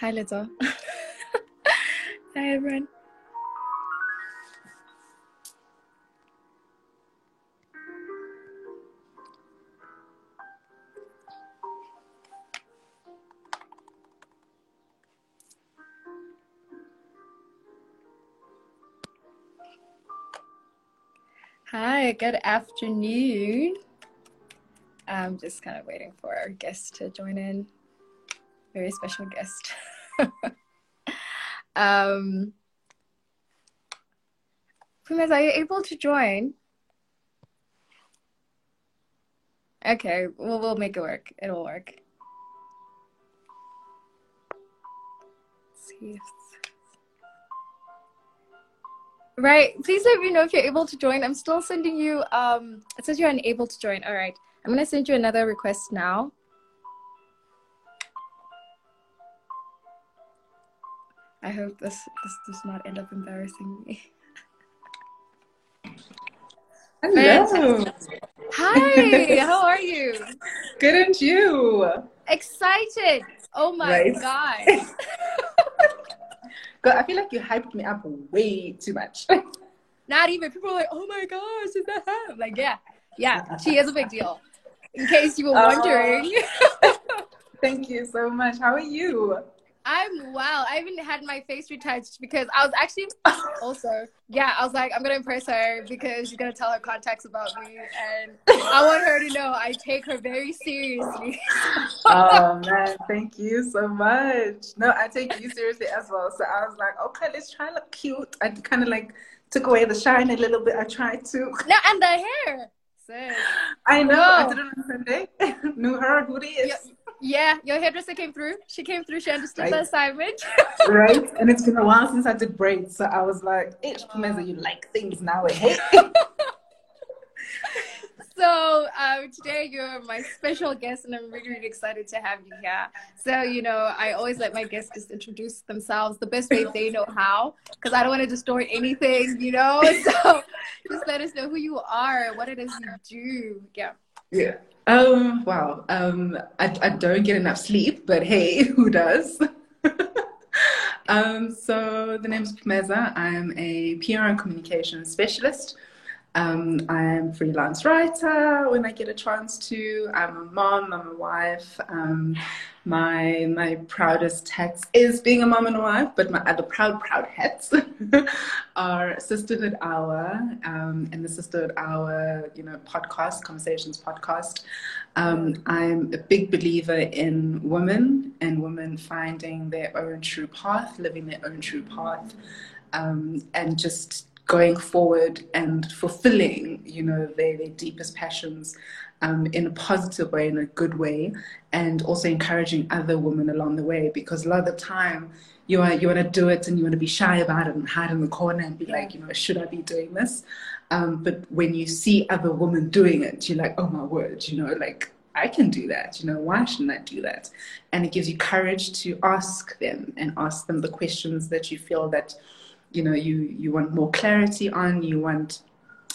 Hi, Leto. Hi, everyone. Hi, good afternoon. I'm just kind of waiting for our guest to join in. Very special guest. Phumeza, are you able to join? Okay, we'll make it work. It'll work. Let's see if... Right, please let me know if you're able to join. I'm still sending you, it says you're unable to join. All right, I'm gonna send you another request now. I hope this does not end up embarrassing me. Hello. Hi, how are you? Good, and you? Excited. Oh my God. God, I feel like you hyped me up way too much. Not even. People are like, oh my gosh, is that her? I'm like, yeah, she is a big deal. In case you were wondering. Thank you so much. How are you? I'm well. I even had my face retouched because I was actually I was like, I'm going to impress her because she's going to tell her contacts about me. And I want her to know I take her very seriously. Oh, man. Thank you so much. No, I take you seriously as well. So I was like, okay, let's try to look cute. I kind of like took away the shine a little bit. I tried to. No, and the hair. Sick. I know. I did it on Sunday. Knew her who it is. Yeah, your hairdresser came through. She came through. She understood the assignment. Right. And it's been a while since I did braids. So I was like, Phumeza, you like things now. So today you're my special guest and I'm really, really excited to have you here. So, you know, I always let my guests just introduce themselves the best way they know how, because I don't want to distort anything, you know. So just let us know who you are, what it is you do. Yeah. I don't get enough sleep, but hey, who does? So the name is Phumeza. I'm a PR and communications specialist. I'm a freelance writer when I get a chance to. I'm a mom, I'm a wife. My proudest hats is being a mom and a wife, but my other proud hats are Sisterhood Hour and the Sisterhood Hour, you know, podcast, Conversations podcast. I'm a big believer in women and women finding their own true path, living their own true path, and just going forward and fulfilling, you know, their deepest passions in a positive way, in a good way, and also encouraging other women along the way, because a lot of the time you want to do it and you want to be shy about it and hide in the corner and be like, you know, should I be doing this? But when you see other women doing it, you're like, oh my word, you know, like I can do that, you know, why shouldn't I do that? And it gives you courage to ask them and ask them the questions that you feel that, you know, you want more clarity on, you want,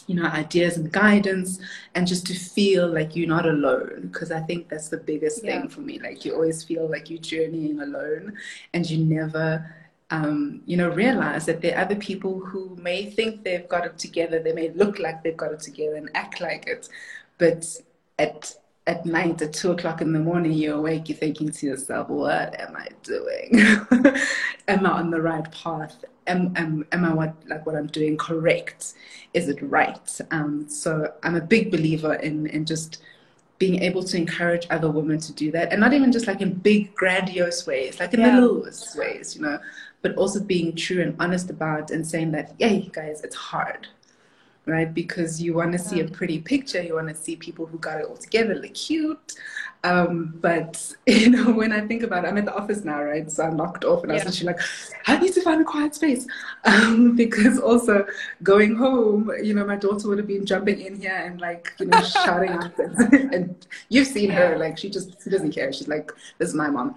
you know, ideas and guidance, and just to feel like you're not alone. Because I think that's the biggest thing for me. Like, you always feel like you're journeying alone, and you never, you know, realize that there are other people who may think they've got it together. They may look like they've got it together and act like it. But at night, at 2 o'clock in the morning, you're awake, you're thinking to yourself, what am I doing? Am I on the right path? Am I what I'm doing correct? Is it right? So I'm a big believer in just being able to encourage other women to do that, and not even just like in big grandiose ways, like in the littlest ways, you know, but also being true and honest about and saying that, hey guys, it's hard, right? Because you want to see a pretty picture, you want to see people who got it all together, look cute, but you know, when I think about it, I'm in the office now, right? So I'm locked off, and I was actually like, I need to find a quiet space, because also going home, you know, my daughter would have been jumping in here and like, you know, shouting out and you've seen her, like she doesn't care, she's like, this is my mom.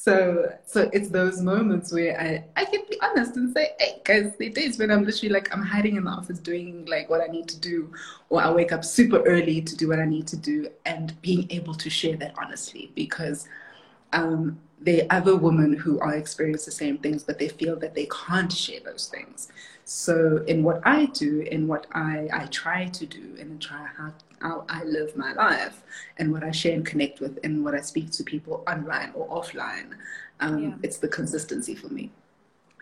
So it's those moments where I can be honest and say, hey guys, there are days when I'm literally like, I'm hiding in the office doing like what I need to do, or I wake up super early to do what I need to do, and being able to share that honestly, because the other women who are experiencing the same things, but they feel that they can't share those things. So in what I do, in what I try to do, and try how I live my life, and what I share and connect with, and what I speak to people online or offline, it's the consistency for me.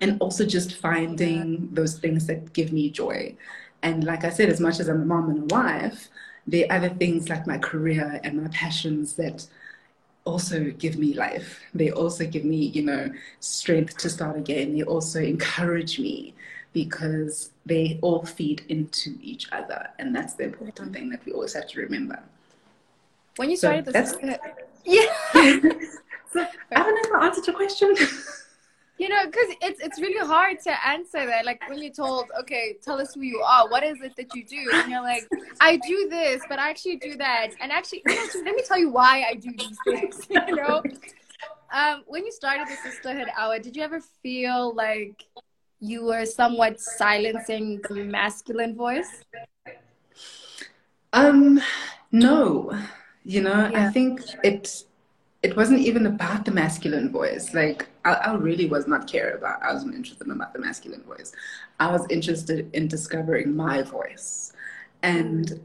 And also just finding those things that give me joy. And like I said, as much as I'm a mom and a wife, there are other things like my career and my passions that also give me life. They also give me, you know, strength to start again. They also encourage me because they all feed into each other. And that's the important thing that we always have to remember. When you started So I don't know if I answered your question. You know, because it's really hard to answer that. Like when you're told, okay, tell us who you are. What is it that you do? And you're like, I do this, but I actually do that. And actually, let me tell you why I do these things, you know? When you started the Sisterhood Hour, did you ever feel like you were somewhat silencing the masculine voice? No. You know, I think it wasn't even about the masculine voice. Like I really was not care about, I wasn't interested about the masculine voice. I was interested in discovering my voice and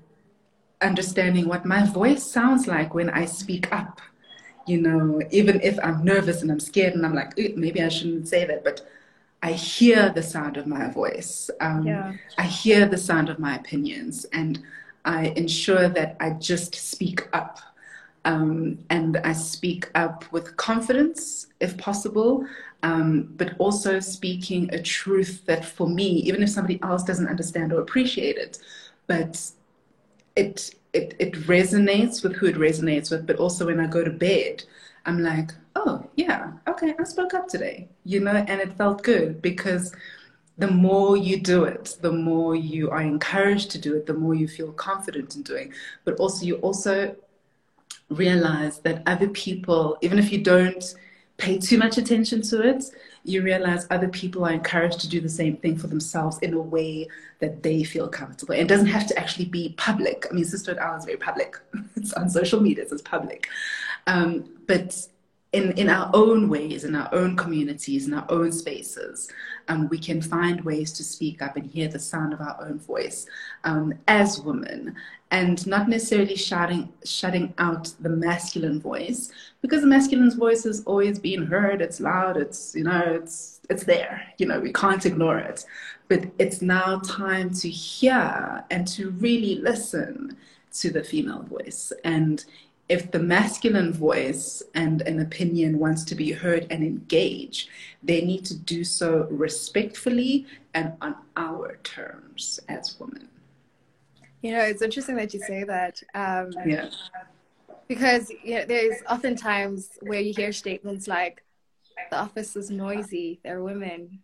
understanding what my voice sounds like when I speak up, you know, even if I'm nervous and I'm scared and I'm like, maybe I shouldn't say that, but I hear the sound of my voice. I hear the sound of my opinions and I ensure that I just speak up. And I speak up with confidence, if possible, but also speaking a truth that for me, even if somebody else doesn't understand or appreciate it, but it resonates with who it resonates with. But also when I go to bed, I'm like, oh, yeah, okay, I spoke up today, you know, and it felt good because the more you do it, the more you are encouraged to do it, the more you feel confident in doing, but also you also realize that other people, even if you don't pay too much attention to it, you realize other people are encouraged to do the same thing for themselves in a way that they feel comfortable. It doesn't have to actually be public. I mean, Sisterhood Hour is very public. It's on social media, so it's public. But in our own ways, in our own communities, in our own spaces, we can find ways to speak up and hear the sound of our own voice as women, and not necessarily shutting out the masculine voice, because the masculine voice has always been heard. It's loud. It's, you know, it's there. You know, we can't ignore it. But it's now time to hear and to really listen to the female voice. And if the masculine voice and an opinion wants to be heard and engage, they need to do so respectfully and on our terms as women. You know, it's interesting that you say that. Because you know, there's often times where you hear statements like, the office is noisy, they're women.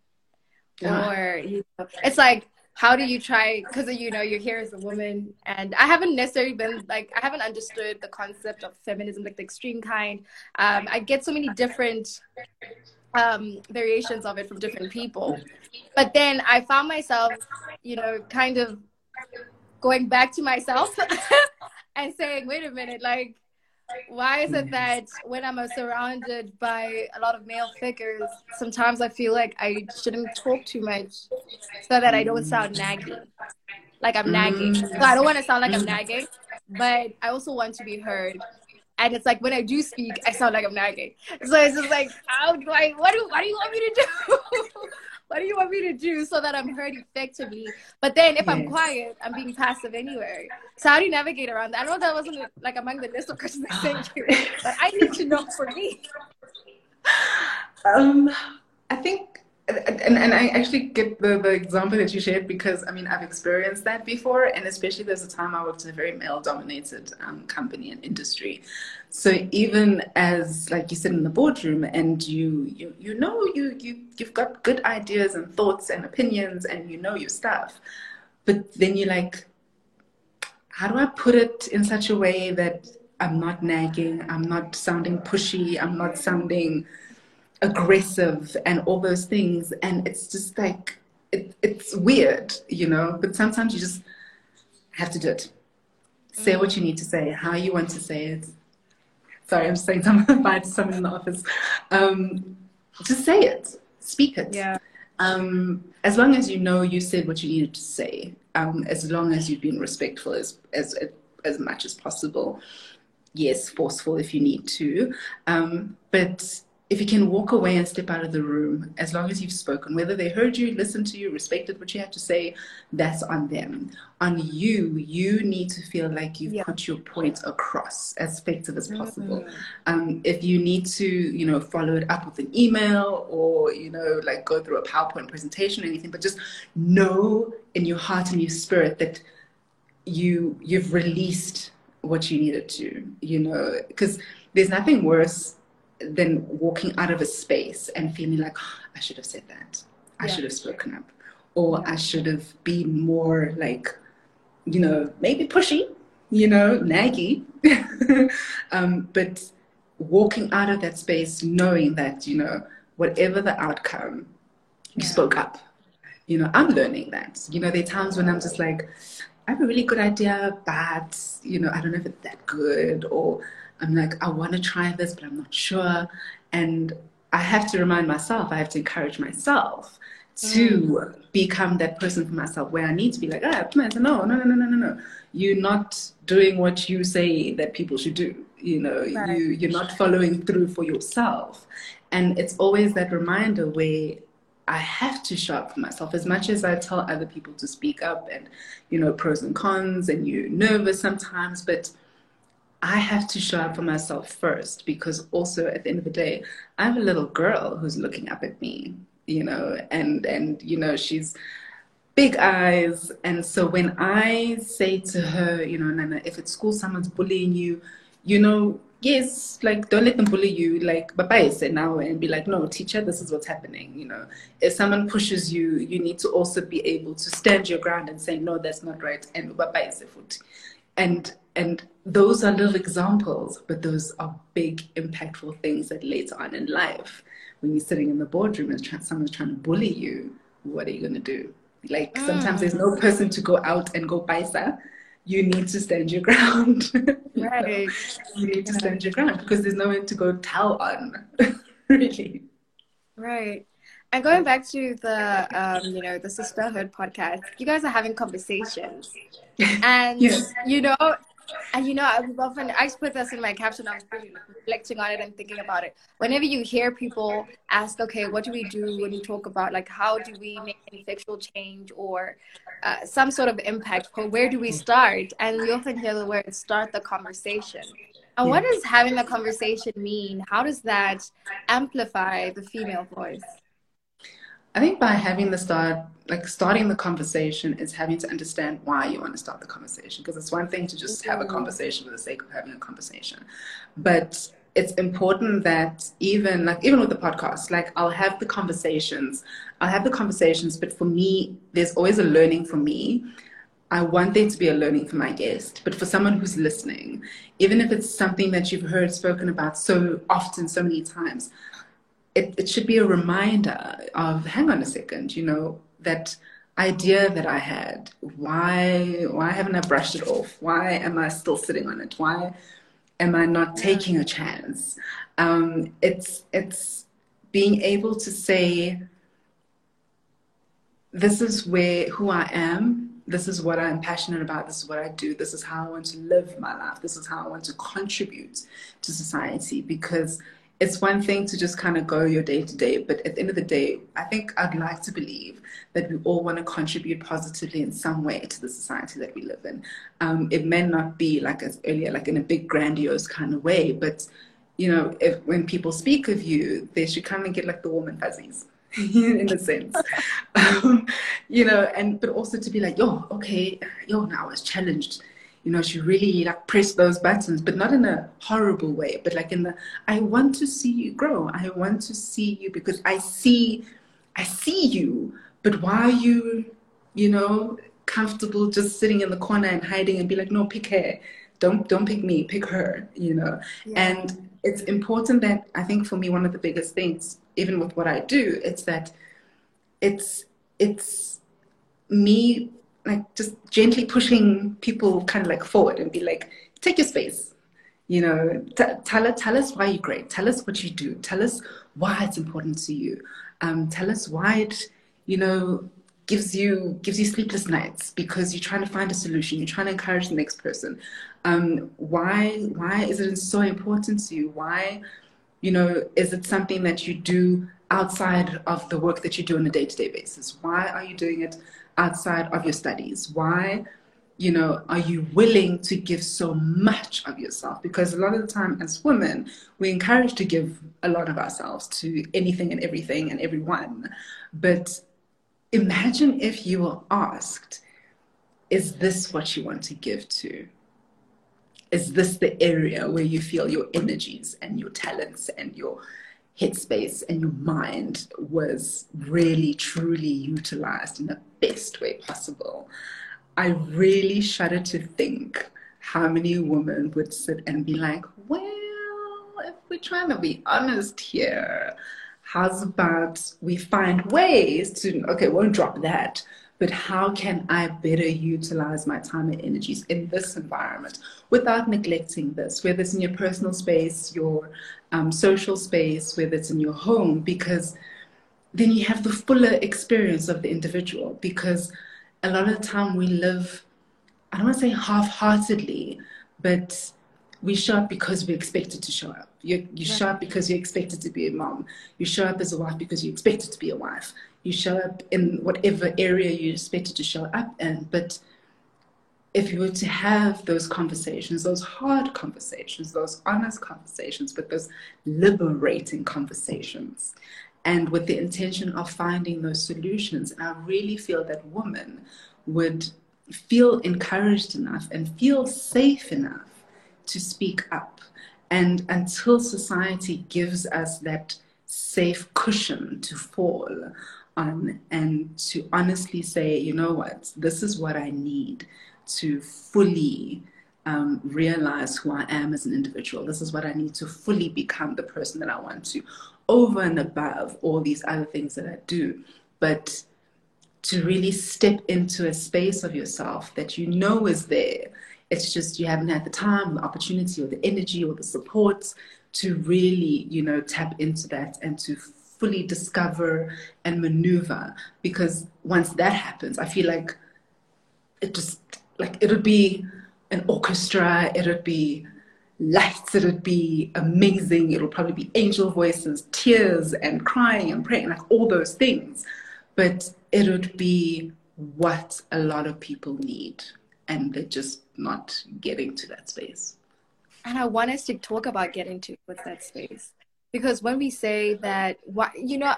Or you know, it's like, how do you try, because, you know, you're here as a woman, and I haven't necessarily been, like, I haven't understood the concept of feminism, like the extreme kind. I get so many different variations of it from different people. But then I found myself, you know, kind of going back to myself and saying, wait a minute, like, why is it that when I'm surrounded by a lot of male figures, sometimes I feel like I shouldn't talk too much so that I don't sound nagging, like I'm nagging. So I don't want to sound like I'm nagging, but I also want to be heard. And it's like, when I do speak, I sound like I'm nagging. So it's just like, how do I, what do you want me to do? What do you want me to do so that I'm heard effectively? But then if I'm quiet, I'm being passive anyway. So how do you navigate around that? I know that wasn't like among the list of questions I sent you, but I need to know for me. I think, and I actually get the example that you shared because, I mean, I've experienced that before. And especially there's a time I worked in a very male-dominated company and industry. So even as, like you said, in the boardroom and you've got good ideas and thoughts and opinions and you know your stuff, but then you're like, how do I put it in such a way that I'm not nagging, I'm not sounding pushy, I'm not sounding aggressive and all those things? And it's just like it's weird, you know, but sometimes you just have to do it. Say what you need to say, how you want to say it, Sorry, I'm just saying something bad to someone in the office. Just say it. Speak it. Yeah. As long as you know you said what you needed to say, as long as you've been respectful as much as possible. Yes, forceful if you need to. But if you can walk away and step out of the room, as long as you've spoken, whether they heard you, listened to you, respected what you had to say, that's on them. On you, you need to feel like you've put your point across as effective as possible. If you need to, follow it up with an email or, go through a PowerPoint presentation or anything, but just know in your heart and your spirit that you've released what you needed to, because there's nothing worse than walking out of a space and feeling like, oh, I should have said that. I should have spoken up. Or I should have been more maybe pushy, naggy. But walking out of that space, knowing that, whatever the outcome, you spoke up. I'm learning that. There are times when I'm just like, I have a really good idea, but, I don't know if it's that good, or I'm like, I want to try this, but I'm not sure. And I have to remind myself, I have to encourage myself to become that person for myself where I need to be like, no. You're not doing what you say that people should do. Right. You're not following through for yourself. And it's always that reminder where I have to show up for myself. As much as I tell other people to speak up and, pros and cons, and you're nervous sometimes, but I have to show up for myself first, because also at the end of the day, I have a little girl who's looking up at me, and she's big eyes. And so when I say to her, Nana, if at school someone's bullying you, yes, don't let them bully you. Bye-bye, say now, and be like, no, teacher, this is what's happening. If someone pushes you, you need to also be able to stand your ground and say, no, that's not right. And bye-bye, say foot. And those are little examples, but those are big, impactful things that later on in life, when you're sitting in the boardroom and someone's trying to bully you, what are you going to do? Sometimes there's no person to go out and go paisa. You need to stand your ground. Right. You need to stand your ground because there's no one to go tell on, really. Right. And going back to the, the Sisterhood podcast, you guys are having conversations. And, I put this in my caption, I was reflecting on it and thinking about it. Whenever you hear people ask, okay, what do we do when we talk about, how do we make an effectual change or some sort of impact, or where do we start? And you often hear the word, start the conversation. And what does having a conversation mean? How does that amplify the female voice? I think by having starting the conversation is having to understand why you want to start the conversation. Because it's one thing to just have a conversation for the sake of having a conversation. But it's important that even with the podcast, I'll have the conversations, but for me, there's always a learning for me. I want there to be a learning for my guest, but for someone who's listening, even if it's something that you've heard spoken about so often, so many times, it should be a reminder of, hang on a second, that idea that I had, why haven't I brushed it off? Why am I still sitting on it? Why am I not taking a chance? It's being able to say, this is who I am. This is what I'm passionate about. This is what I do. This is how I want to live my life. This is how I want to contribute to society. Because it's one thing to just kind of go your day to day. But at the end of the day, I think I'd like to believe that we all want to contribute positively in some way to the society that we live in. It may not be in a big grandiose kind of way. But, when people speak of you, they should kind of get the warm and fuzzies. In a sense, but also to be like, now I was challenged, she really pressed those buttons, but not in a horrible way, but I want to see you grow. I want to see you because I see you, but why are you, comfortable just sitting in the corner and hiding and be like, no, pick her, don't pick me, pick her, and it's important that I think for me, one of the biggest things, even with what I do, it's that it's me just gently pushing people kind of forward and be like, take your space, You know, tell us why you're great. Tell us what you do. Tell us why it's important to you. Tell us why it, you know, gives you sleepless nights because you're trying to find a solution. You're trying to encourage the next person. Why is it so important to you? Why, you know, is it something that you do outside of the work that you do on a day-to-day basis? Why are you doing it outside of your studies? Why, you know, are you willing to give so much of yourself? Because a lot of the time as women, we're encouraged to give a lot of ourselves to anything and everything and everyone. But imagine if you were asked, is this what you want to give to? Is this the area where you feel your energies and your talents and your headspace and your mind was really, truly utilized in the best way possible? I really shudder to think how many women would sit and be like, well, if we're trying to be honest here, how's about we find ways to, okay, won't drop that, but how can I better utilize my time and energies in this environment without neglecting this, whether it's in your personal space, your social space, whether it's in your home, because then you have the fuller experience of the individual. Because a lot of the time we live, I don't want to say half-heartedly, but we show up because we're expected to show up. You show up because you're expected to be a mom. You show up as a wife because you're expected to be a wife. You show up in whatever area you're expected to show up in. But if you were to have those conversations, those hard conversations, those honest conversations, but those liberating conversations, and with the intention of finding those solutions, I really feel that women would feel encouraged enough and feel safe enough to speak up. And until society gives us that safe cushion to fall on and to honestly say, you know what, this is what I need to fully realize who I am as an individual. This is what I need to fully become the person that I want to, over and above all these other things that I do. But to really step into a space of yourself that you know is there. It's just you haven't had the time, the opportunity, or the energy, or the support to really, you know, tap into that and to fully discover and maneuver. Because once that happens, I feel like it just, like, it would be an orchestra, it would be lights, it would be amazing, it'll probably be angel voices, tears and crying and praying, like all those things. But it would be what a lot of people need, and they're just not getting to that space. And I want us to talk about getting to what's that space, because when we say that, you know,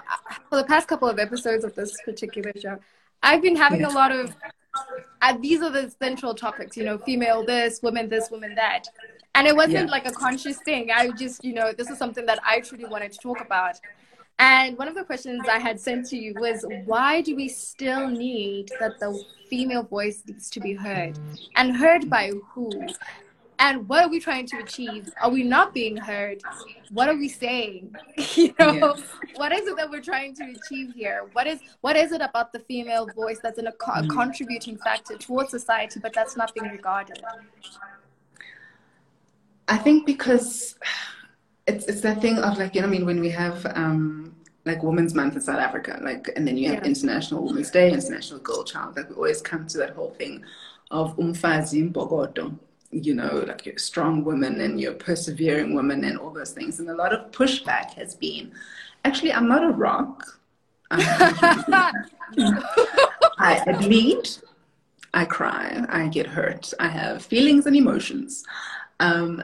for the past couple of episodes of this particular show, I've been having a lot of these are the central topics, you know, female this, women that. And it wasn't like a conscious thing. I just, you know, this is something that I truly wanted to talk about. And one of the questions I had sent to you was, why do we still need that the female voice needs to be heard? And heard by who? And what are we trying to achieve? Are we not being heard? What are we saying? You know, what is it that we're trying to achieve here? What is it about the female voice that's in a contributing factor towards society, but that's not being regarded? I think because it's that thing of, like, you know what I mean, when we have like Women's Month in South Africa, like, and then you have International Women's Day, International Girl Child, like we always come to that whole thing of umfazi mbogodo, you know, like you're a strong woman and you're a persevering woman and all those things. And a lot of pushback has been, actually, I'm not a rock. I bleed, I cry, I get hurt, I have feelings and emotions. And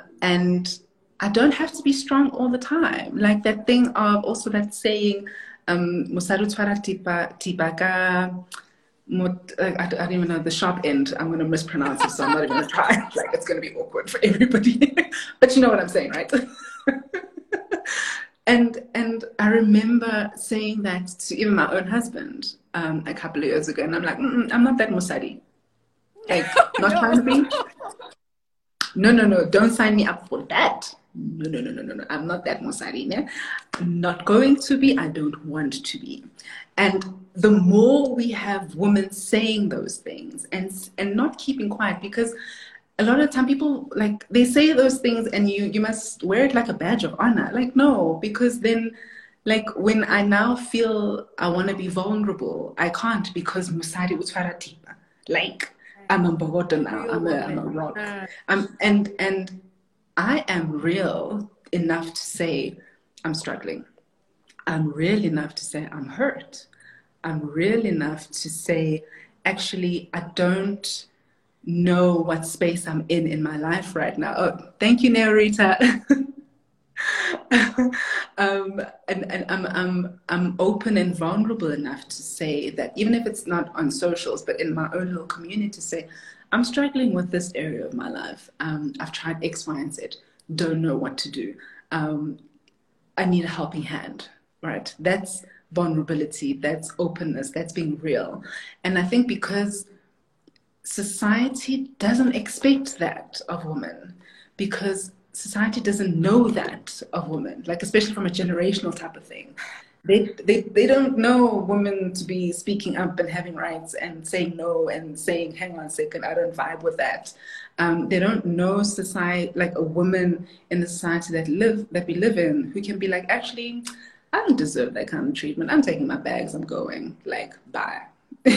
I don't have to be strong all the time. Like that thing of also that saying, Musadi twara tipa tibaka. I don't even know the sharp end. I'm going to mispronounce it, so I'm not even going to try. Like, it's going to be awkward for everybody. But you know what I'm saying, right? And I remember saying that to even my own husband a couple of years ago. And I'm like, I'm not that Musadi. Like, not trying to be. No, don't sign me up for that. No, I'm not that Musadi. I'm not going to be, I don't want to be. And the more we have women saying those things and not keeping quiet, because a lot of time people, like, they say those things and you must wear it like a badge of honor. Like, no, because then, like, when I now feel I want to be vulnerable, I can't, because Musadi twara tipa. Like, I'm a Bogoto now, I'm a rock. And I am real enough to say I'm struggling. I'm real enough to say I'm hurt. I'm real enough to say, actually, I don't know what space I'm in my life right now. Oh, thank you, Narita. and I'm open and vulnerable enough to say that, even if it's not on socials, but in my own little community, to say, I'm struggling with this area of my life. I've tried X, Y, and Z. Don't know what to do. I need a helping hand, right? That's vulnerability. That's openness. That's being real. And I think because society doesn't expect that of women, because society doesn't know that of women, like, especially from a generational type of thing. They don't know women to be speaking up and having rights and saying no and saying, hang on a second, I don't vibe with that. They don't know society, like a woman in the society that we live in, who can be like, actually, I don't deserve that kind of treatment. I'm taking my bags, I'm going, like, bye.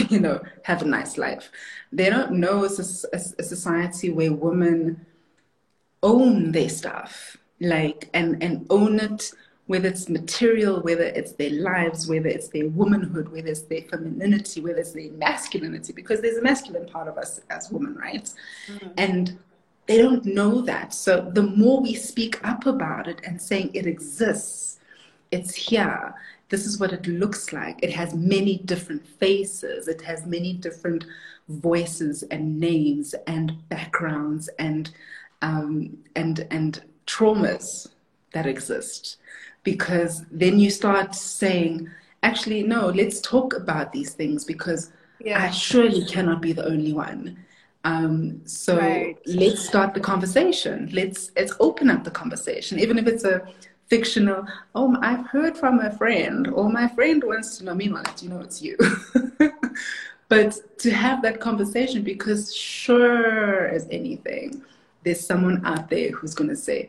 You know, have a nice life. They don't know a society where women own their stuff, like, and own it, whether it's material, whether it's their lives, whether it's their womanhood, whether it's their femininity, whether it's their masculinity, because there's a masculine part of us as women, right? Mm-hmm. And they don't know that. So the more we speak up about it and saying it exists, it's here, this is what it looks like. It has many different faces. It has many different voices and names and backgrounds and traumas that exist. Because then you start saying, actually, no, let's talk about these things, because I surely cannot be the only one. Let's start the conversation. Let's open up the conversation, even if it's a fictional, oh, I've heard from a friend, or my friend wants to know. Meanwhile, you know it's you. But to have that conversation, because sure as anything, there's someone out there who's going to say,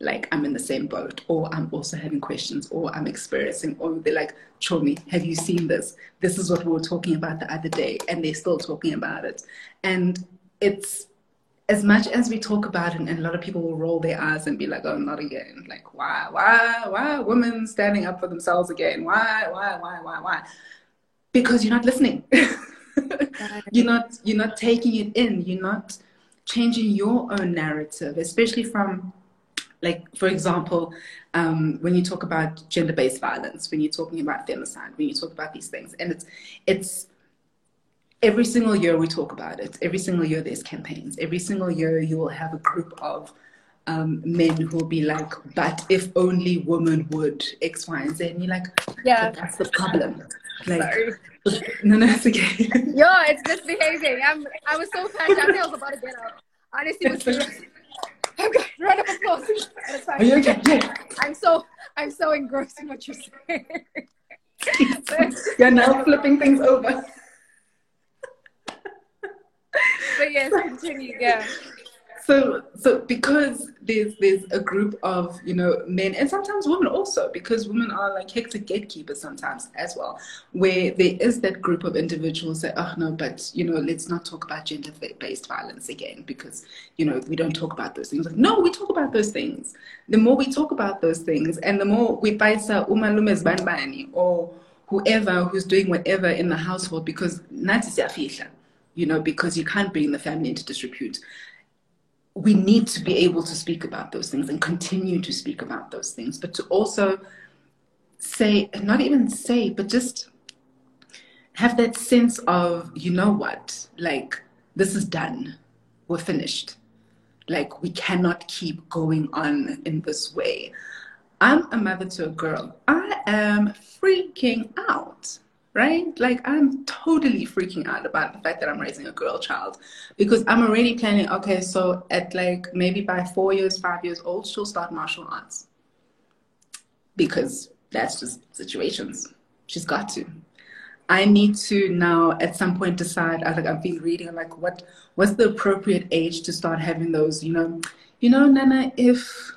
like, I'm in the same boat, or I'm also having questions, or I'm experiencing, or they're like, Chomi, have you seen this? This is what we were talking about the other day, and they're still talking about it. And it's, as much as we talk about it, and a lot of people will roll their eyes and be like, oh, not again. Like, why are women standing up for themselves again? Why? Because you're not listening. You're not taking it in. You're not changing your own narrative, especially from, like, for example, when you talk about gender-based violence, when you're talking about femicide, when you talk about these things, and it's, every single year we talk about it. Every single year there's campaigns. Every single year you will have a group of men who will be like, but if only women would, X, Y, and Z. And you're like, yeah, that's the problem. Like, sorry. No, it's okay. Yo, it's misbehaving. I was so passionate. I was about to get out. Honestly, it was okay, round of applause. Are you okay? Yeah. I'm so engrossed in what you're saying. You're now flipping things over. But yes, continue. Yeah. So because there's a group of, you know, men, and sometimes women also, because women are like hectic gatekeepers sometimes as well, where there is that group of individuals that, oh no, but, you know, let's not talk about gender-based violence again, because, you know, we don't talk about those things. Like, no, we talk about those things. The more we talk about those things, and the more we paisa umalumes banbani, or whoever who's doing whatever in the household, because nati siyafihla. You know, because you can't bring the family into disrepute. We need to be able to speak about those things and continue to speak about those things, but to also say, not even say, but just have that sense of, you know what, like, this is done. We're finished. Like, we cannot keep going on in this way. I'm a mother to a girl. I am freaking out. Right? Like, I'm totally freaking out about the fact that I'm raising a girl child, because I'm already planning, okay, so at like maybe by 5 years old, she'll start martial arts, because that's just situations. She's got to. I need to now at some point decide, I've been reading, like, what's the appropriate age to start having those, Nana, if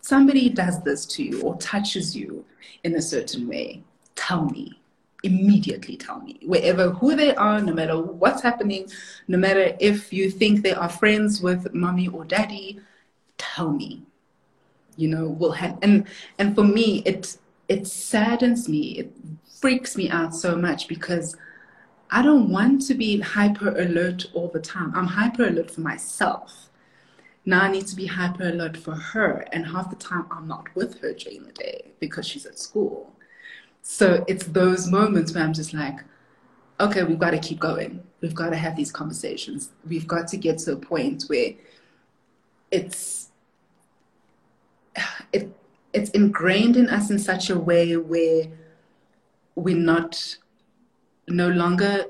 somebody does this to you or touches you in a certain way, tell me. Immediately tell me, wherever, who they are, no matter what's happening, no matter if you think they are friends with mommy or daddy, tell me. We'll have, and for me, it saddens me, it freaks me out so much, because I don't want to be hyper alert all the time. I'm hyper alert for myself. Now I need to be hyper alert for her, and half the time I'm not with her during the day because she's at school. So it's those moments where I'm just like, okay, we've got to keep going. We've got to have these conversations. We've got to get to a point where it's ingrained in us in such a way where we're no longer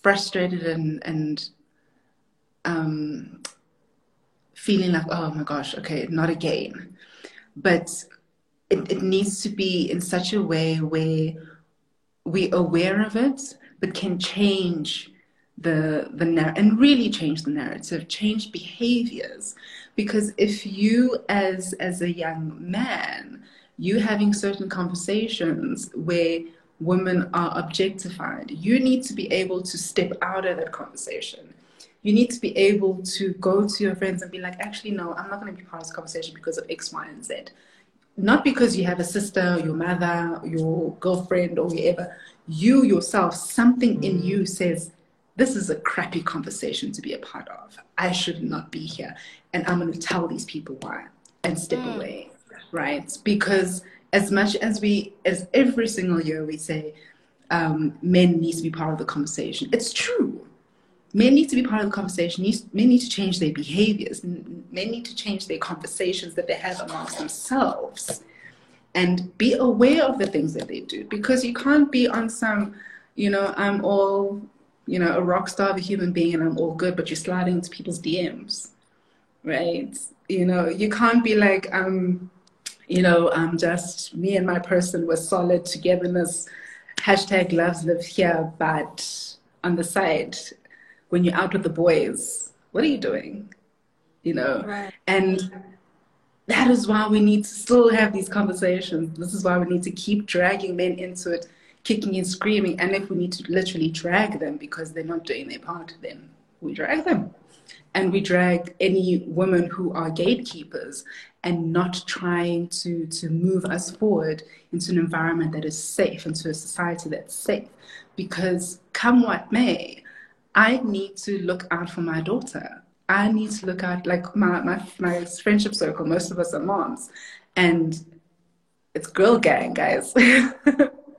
frustrated and feeling like, oh my gosh, okay, not again. But it needs to be in such a way where we're aware of it, but can change and really change the narrative, change behaviors. Because if you, as a young man, you having certain conversations where women are objectified, you need to be able to step out of that conversation. You need to be able to go to your friends and be like, actually, no, I'm not going to be part of this conversation because of X, Y, and Z. Not because you have a sister, your mother, your girlfriend, or whatever. You yourself, something in you says, this is a crappy conversation to be a part of. I should not be here. And I'm going to tell these people why and step away, right? Because as much as as every single year we say, men need to be part of the conversation. It's true. Men need to be part of the conversation. Men need to change their behaviors. Men need to change their conversations that they have amongst themselves and be aware of the things that they do, because you can't be on some, I'm all, a rock star of a human being and I'm all good, but you're sliding into people's DMs, right? You can't be like, I'm just me and my person, we're solid togetherness, hashtag loves live here, but on the side, when you're out with the boys, what are you doing? Right. And that is why we need to still have these conversations. This is why we need to keep dragging men into it, kicking and screaming. And if we need to literally drag them because they're not doing their part, then we drag them. And we drag any women who are gatekeepers and not trying to move us forward into an environment that is safe, into a society that's safe. Because come what may, I need to look out for my daughter. I need to look out, like my friendship circle, most of us are moms. And it's girl gang, guys.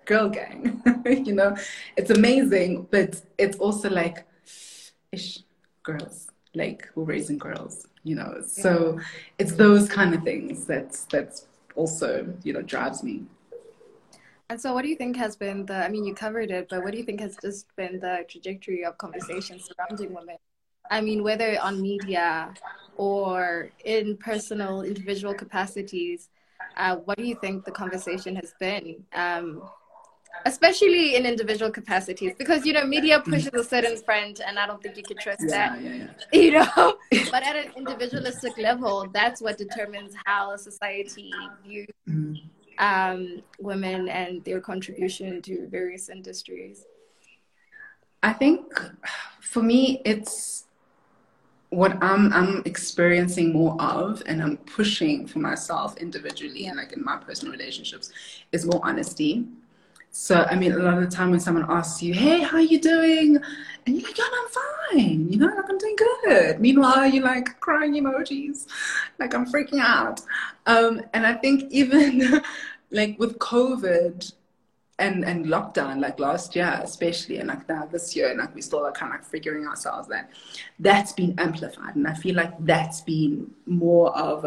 Girl gang, It's amazing, but it's also like, girls, like we're raising girls, Yeah. So it's those kind of things that's also, drives me. And so what do you think has been you covered it, but what do you think has just been the trajectory of conversations surrounding women? Whether on media or in personal, individual capacities, what do you think the conversation has been? Especially in individual capacities, because, media pushes a certain front and I don't think you can trust that, But at an individualistic level, that's what determines how society views women and their contribution to various industries. I think for me, it's what I'm experiencing more of, and I'm pushing for myself individually and like in my personal relationships, is more honesty. So, a lot of the time when someone asks you, hey, how are you doing? And you're like, I'm fine, I'm doing good. Meanwhile, you're like crying emojis, like I'm freaking out. And I think even like with COVID and lockdown, like last year, especially, and like now this year, and like we still are kind of like figuring ourselves out, that's been amplified. And I feel like that's been more of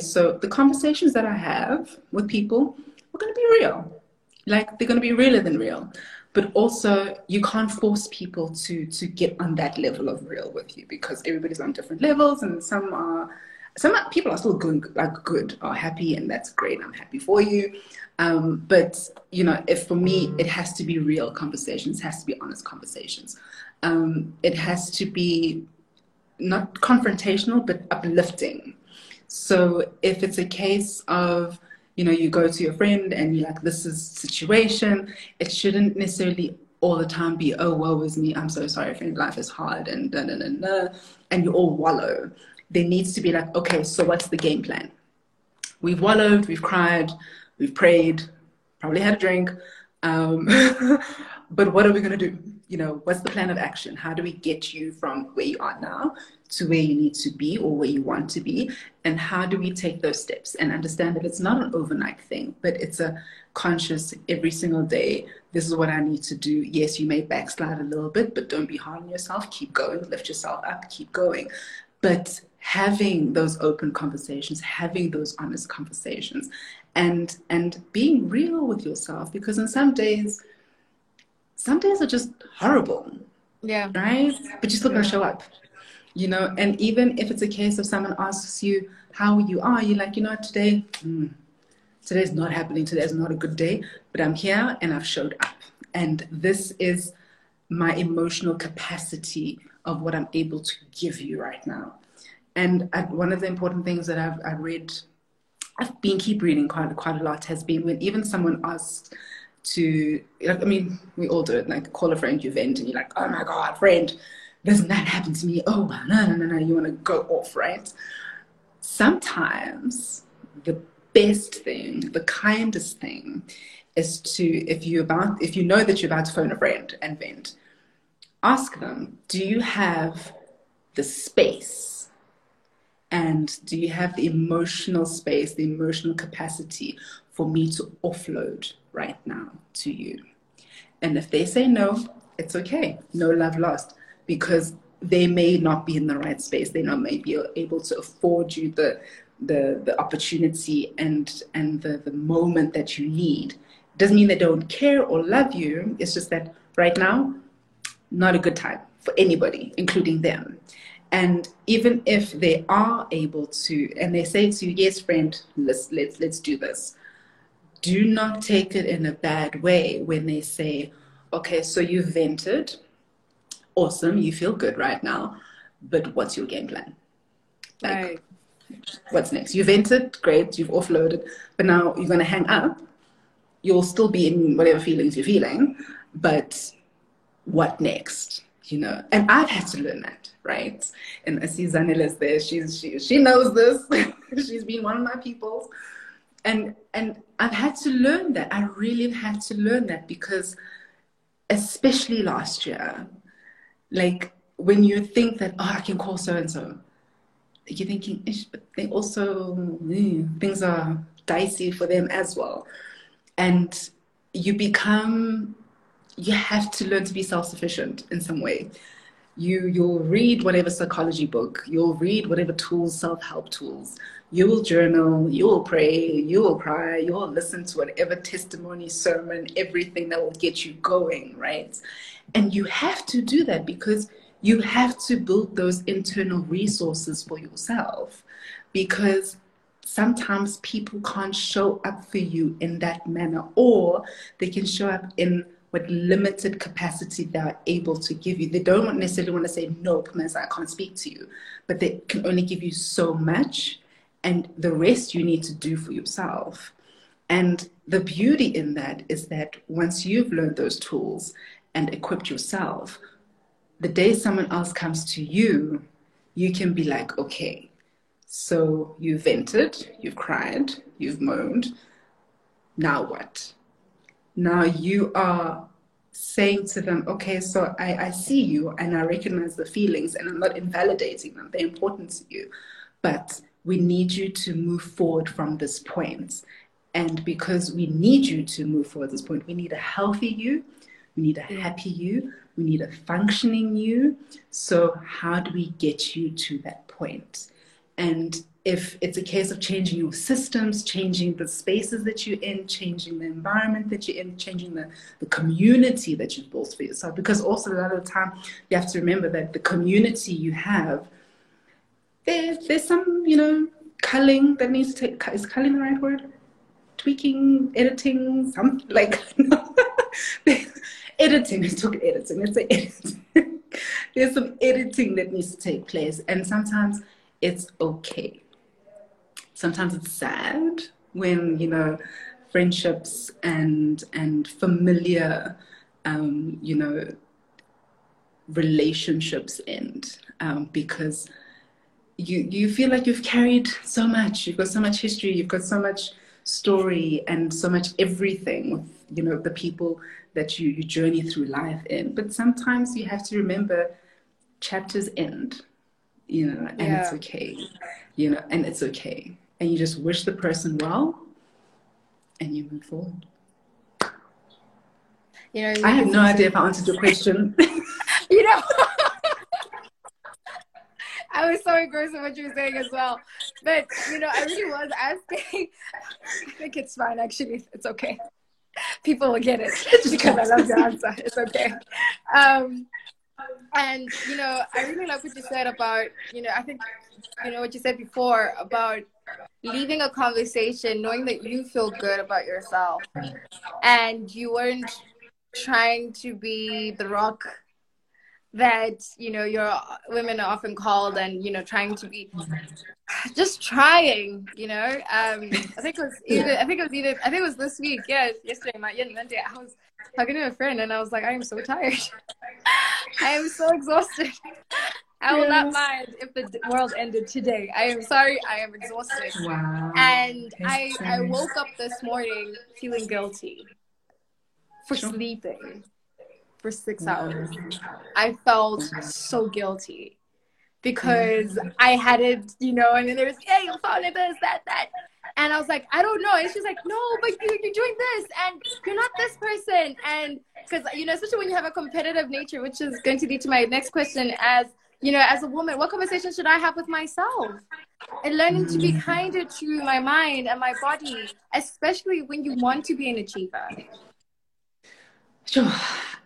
so the conversations that I have with people are going to be real. Like they're going to be realer than real, but also you can't force people to get on that level of real with you, because everybody's on different levels, and some are some people are still going, like, good, are happy, and that's great. I'm happy for you. But, you know, if for me, it has to be real conversations, has to be honest conversations. It has to be not confrontational, but uplifting. So if it's a case of, you know, you go to your friend and you're like, this is situation, it shouldn't necessarily all the time be, oh, woe is me, I'm so sorry, friend, life is hard, and da, da, da, da, and you all wallow. There needs to be like, okay, so what's the game plan? We've wallowed, we've cried, we've prayed, probably had a drink, but what are we going to do? You know, what's the plan of action? How do we get you from where you are now to where you need to be or where you want to be? And how do we take those steps and understand that it's not an overnight thing, but it's a conscious every single day, this is what I need to do. Yes, you may backslide a little bit, but don't be hard on yourself. Keep going, lift yourself up, keep going. But having those open conversations, having those honest conversations, and being real with yourself, because in some days are just horrible. Yeah. Right? But you're still going to show up, you know? And even if it's a case of someone asks you how you are, you're like, you know, today, today's not happening. Today's not a good day, but I'm here and I've showed up. And this is my emotional capacity of what I'm able to give you right now. And one of the important things that I've read, I've been reading quite a lot, has been when even someone asks to, I mean, we all do it, like call a friend, you vent, and you're like, oh my God, friend, doesn't that happen to me? Oh, no, you want to go off, right? Sometimes the best thing, the kindest thing is to, if you know that you're about to phone a friend and vent, ask them, do you have the space? And do you have the emotional space, the emotional capacity for me to offload right now to you? And if they say no, it's okay. No love lost, because they may not be in the right space. They may not be able to afford you the opportunity and the moment that you need. It doesn't mean they don't care or love you. It's just that right now, not a good time for anybody, including them. And even if they are able to, and they say to you, yes, friend, let's do this. Do not take it in a bad way when they say, okay, so you vented. Awesome. You feel good right now, but what's your game plan? Like, right. What's next? You vented. Great. You've offloaded, but now you're going to hang up. You'll still be in whatever feelings you're feeling, but what next? You know, and I've had to learn that, right? And I see Zanela's there. She knows this. She's been one of my people. And I've had to learn that. I really had to learn that, because especially last year, like when you think that, oh, I can call so-and-so, you're thinking, but they also, things are dicey for them as well. And you have to learn to be self-sufficient in some way. You'll read whatever psychology book, you'll read whatever tools, self-help tools, you will journal, you will pray, you will cry, you will listen to whatever testimony, sermon, everything that will get you going, right? And you have to do that, because you have to build those internal resources for yourself, because sometimes people can't show up for you in that manner, or they can show up in what limited capacity they are able to give you. They don't necessarily want to say, no, Phumeza, I can't speak to you, but they can only give you so much, and the rest you need to do for yourself. And the beauty in that is that once you've learned those tools and equipped yourself, the day someone else comes to you, you can be like, okay, so you vented, you've cried, you've moaned, now what? Now you are saying to them, okay, so I see you and I recognize the feelings, and I'm not invalidating them. They're important to you, but we need you to move forward from this point. And because we need you to move forward at this point, we need a healthy you, we need a happy you, we need a functioning you. So how do we get you to that point? And if it's a case of changing your systems, changing the spaces that you're in, changing the environment that you're in, changing the community that you've built for yourself, because also a lot of the time you have to remember that the community you have there's some, you know, culling that needs to take, is culling the right word? Tweaking, editing, something like, no. Editing, it's talking editing, it's a editing. There's some editing that needs to take place, and sometimes it's okay. Sometimes it's sad when, you know, friendships and familiar, you know, relationships end, because you feel like you've carried so much, you've got so much history, you've got so much story and so much everything with, you know, the people that you journey through life in. But sometimes you have to remember chapters end, you know, and yeah. It's okay, you know, and it's okay. And you just wish the person well and you move forward. You know, I have no idea if I answered your question. You know, I was so engrossed in what you were saying as well. But, you know, I really was asking. I think it's fine, actually. It's okay. People will get it because I love the answer. It's okay. And, you know, I really love what you said about, you know, I think, you know, what you said before about leaving a conversation knowing that you feel good about yourself and you weren't trying to be the rock that, you know, your women are often called, and, you know, trying to be, just trying, you know, I think it was this week, yes, yesterday, Monday, I was talking to a friend and I was like, I am so tired. I am so exhausted. I will not mind if the world ended today. I am sorry, I am exhausted. Wow. And I woke up this morning feeling guilty for sleeping for 6 hours. I felt so guilty because I hadn't, you know, and then there was, hey, you'll follow this, that. And I was like, I don't know. And she's like, no, but you're doing this and you're not this person. And because, you know, especially when you have a competitive nature, which is going to lead to my next question as, you know, as a woman, what conversation should I have with myself? And learning to be kinder to my mind and my body, especially when you want to be an achiever. Sure.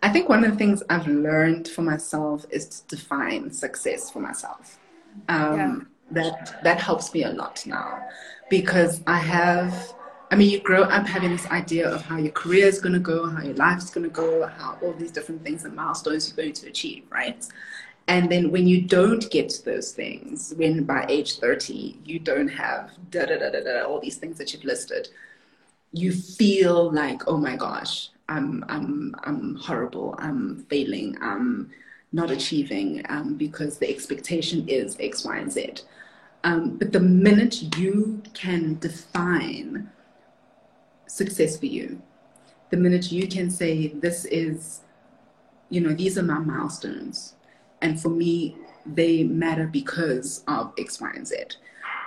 I think one of the things I've learned for myself is to define success for myself. That helps me a lot now, because you grow up having this idea of how your career is going to go, how your life is going to go, how all these different things and milestones you're going to achieve, right? And then when you don't get to those things, when by age 30, you don't have all these things that you've listed, you feel like, oh my gosh, I'm horrible, I'm failing, I'm not achieving, because the expectation is X, Y, and Z. But the minute you can define success for you, the minute you can say, this is, you know, these are my milestones. And for me, they matter because of X, Y, and Z.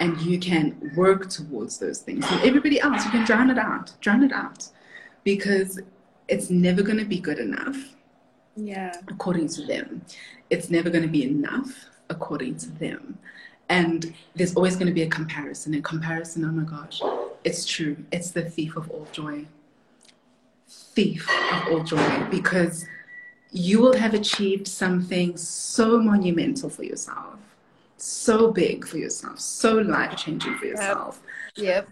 And you can work towards those things. And everybody else, you can drown it out. Because it's never going to be good enough, according to them. It's never going to be enough, according to them. And there's always going to be a comparison. And comparison, oh my gosh, it's true. It's the thief of all joy. Because you will have achieved something so monumental for yourself, so big for yourself, so life-changing for yourself. Yep.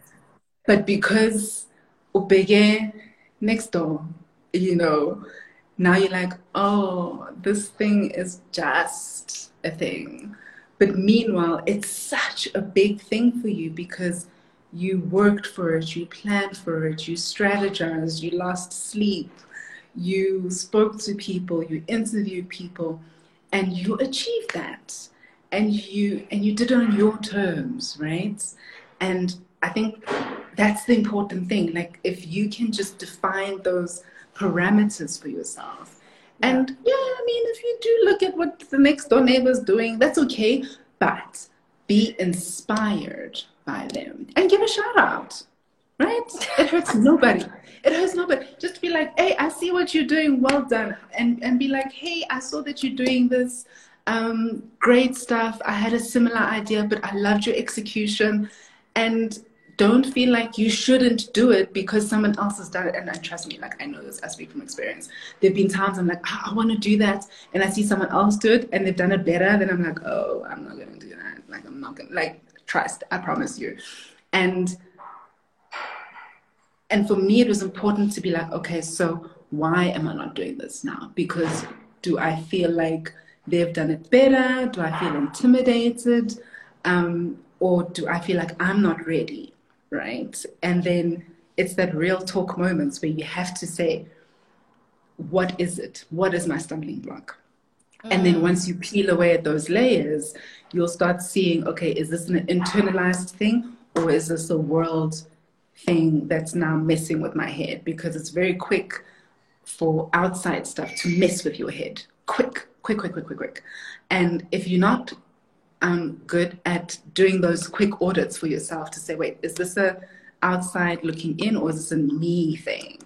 But because ubege next door, you know, now you're like, oh, this thing is just a thing. But meanwhile, it's such a big thing for you because you worked for it, you planned for it, you strategized, you lost sleep, you spoke to people, you interviewed people, and you achieved that. And you did it on your terms, right? And I think that's the important thing. Like, if you can just define those parameters for yourself. And if you do look at what the next door neighbor's doing, that's okay. But be inspired by them and give a shout out, right? It hurts nobody. Just be like, hey, I see what you're doing. Well done. And be like, hey, I saw that you're doing this. Great stuff. I had a similar idea, but I loved your execution. And don't feel like you shouldn't do it because someone else has done it. And trust me, like, I know this, I speak from experience. There've been times I'm like, I want to do that. And I see someone else do it and they've done it better. Then I'm like, oh, I'm not going to do that. like I'm not gonna, like, trust, I promise you. And for me, it was important to be like, okay, so why am I not doing this now? Because do I feel like they've done it better? Do I feel intimidated? Or do I feel like I'm not ready, right? And then it's that real talk moments where you have to say, what is it? What is my stumbling block? Mm. And then once you peel away at those layers, you'll start seeing, okay, is this an internalized thing? Or is this a world thing that's now messing with my head? Because it's very quick for outside stuff to mess with your head. Quick. And if you're not good at doing those quick audits for yourself to say, wait, is this a outside looking in, or is this a me thing?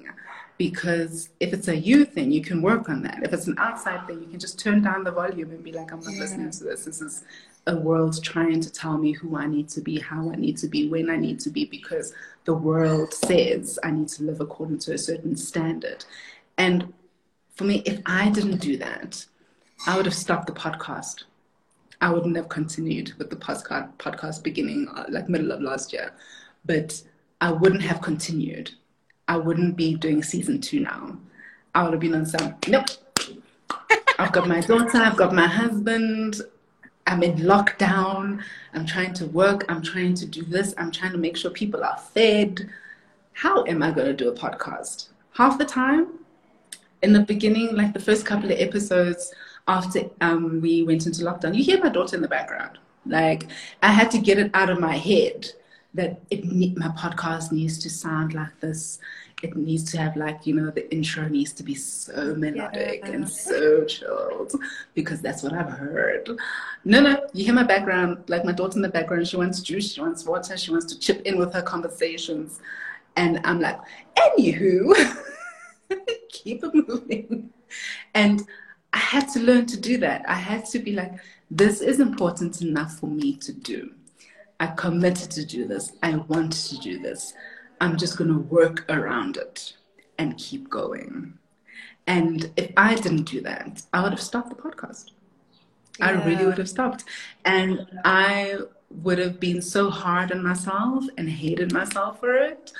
Because if it's a you thing, you can work on that. If it's an outside thing, you can just turn down the volume and be like, I'm not listening to this. This is a world trying to tell me who I need to be, how I need to be, when I need to be, because the world says I need to live according to a certain standard. And for me, if I didn't do that, I would have stopped the podcast. I wouldn't have continued with the podcast beginning, like middle of last year. But I wouldn't have continued. I wouldn't be doing season 2 now. I would have been on some, nope. I've got my daughter, I've got my husband. I'm in lockdown. I'm trying to work. I'm trying to do this. I'm trying to make sure people are fed. How am I going to do a podcast? Half the time, in the beginning, like the first couple of episodes after we went into lockdown, you hear my daughter in the background. Like, I had to get it out of my head that my podcast needs to sound like this. It needs to have, like, you know, the intro needs to be so melodic and so chilled, because that's what I've heard. No, you hear my background, like my daughter in the background, she wants juice, she wants water, she wants to chip in with her conversations. And I'm like, anywho, keep it moving. And I had to learn to do that. I had to be like, this is important enough for me to do. I committed to do this. I want to do this. I'm just going to work around it and keep going. And if I didn't do that, I would have stopped the podcast. Yeah. I really would have stopped. And I would have been so hard on myself and hated myself for it.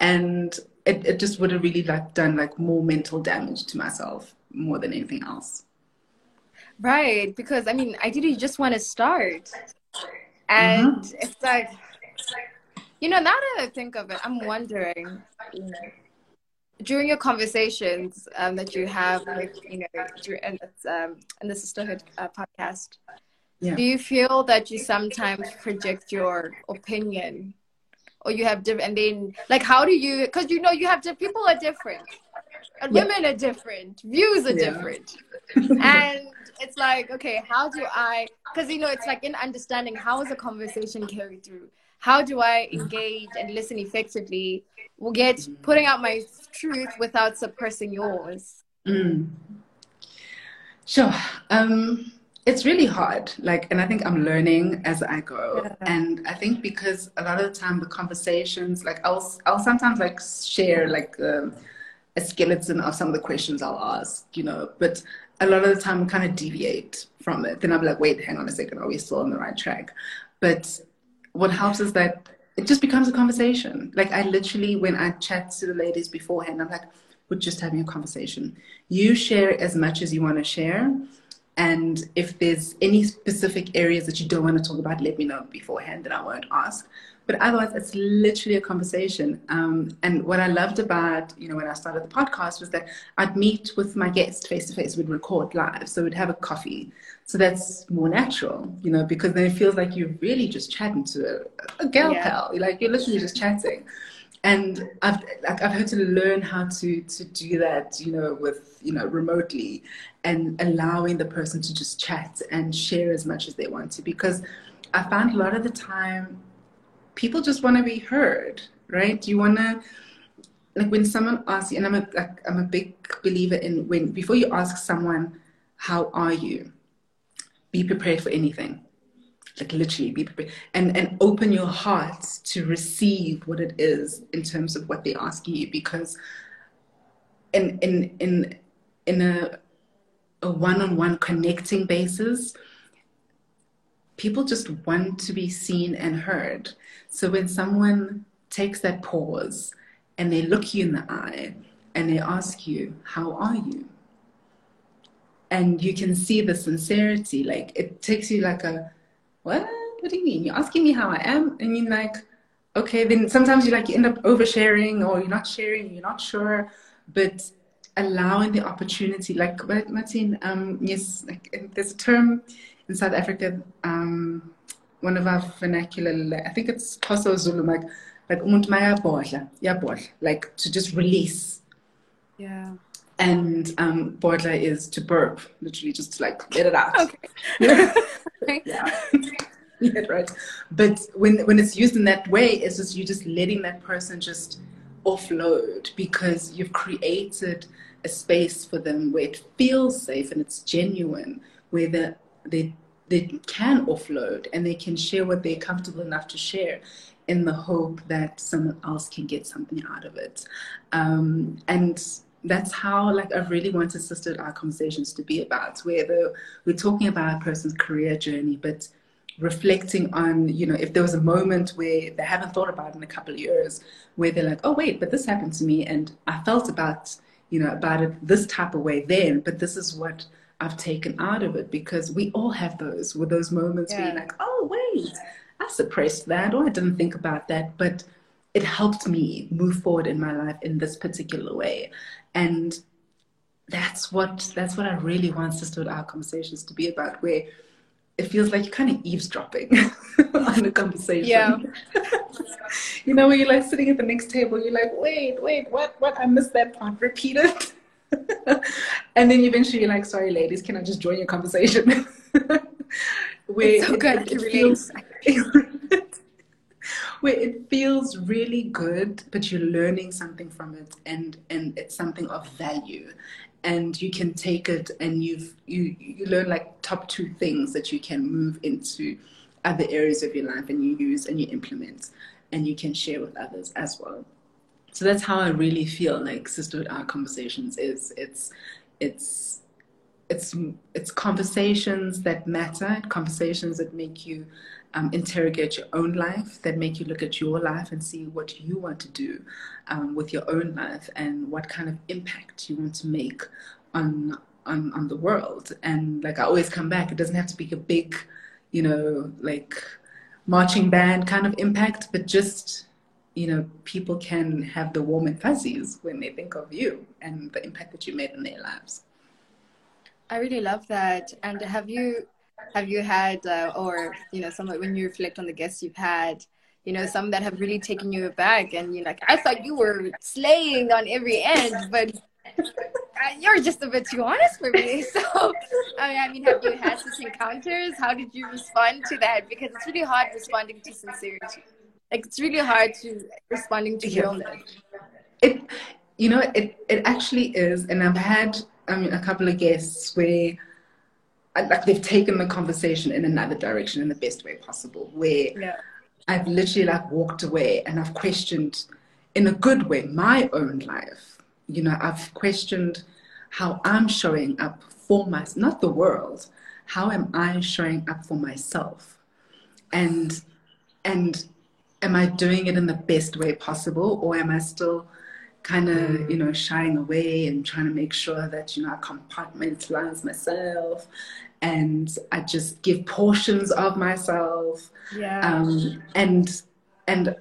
And it just would have really, like, done, like, more mental damage to myself more than anything else. Right. Because, I mean, ideally, you just want to start. And it's like, you know, now that I think of it, I'm wondering, during your conversations that you have with, you know, in the Sisterhood podcast, do you feel that you sometimes project your opinion, or you have different, and then, like, how do you, because, you know, you have people are different, and women are different, views are different, and it's like, okay, how do I, because, you know, it's like in understanding, how is a conversation carried through? How do I engage and listen effectively? We'll get putting out my truth without suppressing yours. Mm. Sure. It's really hard. Like, and I think I'm learning as I go. Yeah. And I think because a lot of the time the conversations, like I'll sometimes, like, share, like, a skeleton of some of the questions I'll ask, you know, but a lot of the time I kind of deviate from it. Then I'm like, wait, hang on a second, are we still on the right track? But what helps is that it just becomes a conversation. Like, I literally, when I chat to the ladies beforehand, I'm like, we're just having a conversation. You share as much as you want to share. And if there's any specific areas that you don't want to talk about, let me know beforehand, and I won't ask. But otherwise, it's literally a conversation. And what I loved about, you know, when I started the podcast was that I'd meet with my guest face to face. We'd record live. So we'd have a coffee. So that's more natural, you know, because then it feels like you're really just chatting to a girl pal. Like, you're literally just chatting. And I've had to learn how to do that, you know, with, you know, remotely, and allowing the person to just chat and share as much as they want to, because I found a lot of the time, people just want to be heard, right? You want to, like, when someone asks you, and I'm a big believer in, when, before you ask someone, how are you? Be prepared for anything. Like, literally be prepared, and open your heart to receive what it is in terms of what they're asking you, because in a one-on-one connecting basis, people just want to be seen and heard. So when someone takes that pause and they look you in the eye and they ask you, how are you? And you can see the sincerity, like it takes you like a, what do you mean? You're asking me how I am? And you're like, okay, then sometimes you like you end up oversharing or you're not sharing, you're not sure, but allowing the opportunity, like Martin, yes, like, there's a term in South Africa, one of our vernacular, I think it's Xhosa or Zulu, like to just release. Yeah. And bodla is to burp, literally just to like let it out. Okay. Yeah. Yeah. Yeah, right. But when it's used in that way, it's just you just letting that person just offload because you've created a space for them where it feels safe and it's genuine, where they can offload and they can share what they're comfortable enough to share, in the hope that someone else can get something out of it. And that's how, like, I've really wanted Sisterhood Hour conversations to be about, where we're talking about a person's career journey, but reflecting on, you know, if there was a moment where they haven't thought about in a couple of years, where they're like, oh, wait, but this happened to me, and I felt about, you know, about it this type of way then, but this is what I've taken out of it, because we all have those moments where you're like, oh, wait, I suppressed that, or I didn't think about that, but it helped me move forward in my life in this particular way. And that's what I really want Sisterhood Hour conversations to be about, where it feels like you're kind of eavesdropping on a conversation. Yeah. You know, when you're like sitting at the next table, you're like, wait, what? I missed that part, repeat it. And then eventually you're like, sorry, ladies, can I just join your conversation? Where so it feels really good, but you're learning something from it, and it's something of value, and you can take it and you learn like top 2 things that you can move into other areas of your life, and you use and you implement and you can share with others as well. So that's how I really feel like Sisterhood Hour conversations is. It's conversations that matter, conversations that make you interrogate your own life, that make you look at your life and see what you want to do with your own life, and what kind of impact you want to make on the world. And like I always come back, it doesn't have to be a big, you know, like marching band kind of impact, but just, you know, people can have the warm and fuzzies when they think of you and the impact that you made in their lives. I really love that. And have you had, or, you know, some, when you reflect on the guests you've had, you know, some that have really taken you aback and you're like, I thought you were slaying on every end, but you're just a bit too honest for me. So, I mean, have you had such encounters? How did you respond to that? Because it's really hard responding to sincerity. Like, it's really hard to responding to realness. It, you know, it actually is. And I've had, a couple of guests where, like, they've taken the conversation in another direction in the best way possible, where I've literally like walked away and I've questioned in a good way my own life. You know, I've questioned how I'm showing up for myself, not the world. How am I showing up for myself? And am I doing it in the best way possible, or am I still kind of, you know, shying away and trying to make sure that, you know, I compartmentalize myself and I just give portions of myself. Yeah. And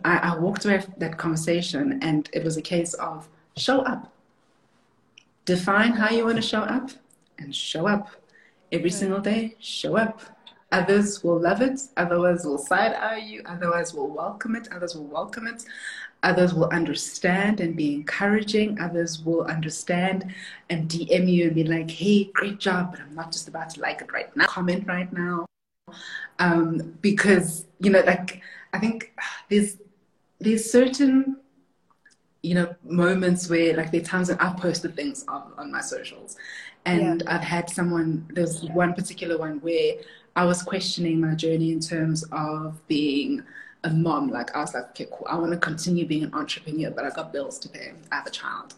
I walked away from that conversation, and it was a case of show up. Define how you want to show up and show up. Every single day, show up. Others will love it. Others will side-eye you. Others will welcome it. Others will understand and be encouraging. Others will understand and DM you and be like, hey, great job, but I'm not just about to like it right now, comment right now. Because, you know, like, I think there's certain, you know, moments where, like, there are times when I've posted things on my socials. And I've had someone, there's one particular one where I was questioning my journey in terms of being a mom. Like, I was like, okay, cool, I want to continue being an entrepreneur, but I got bills to pay. I have a child.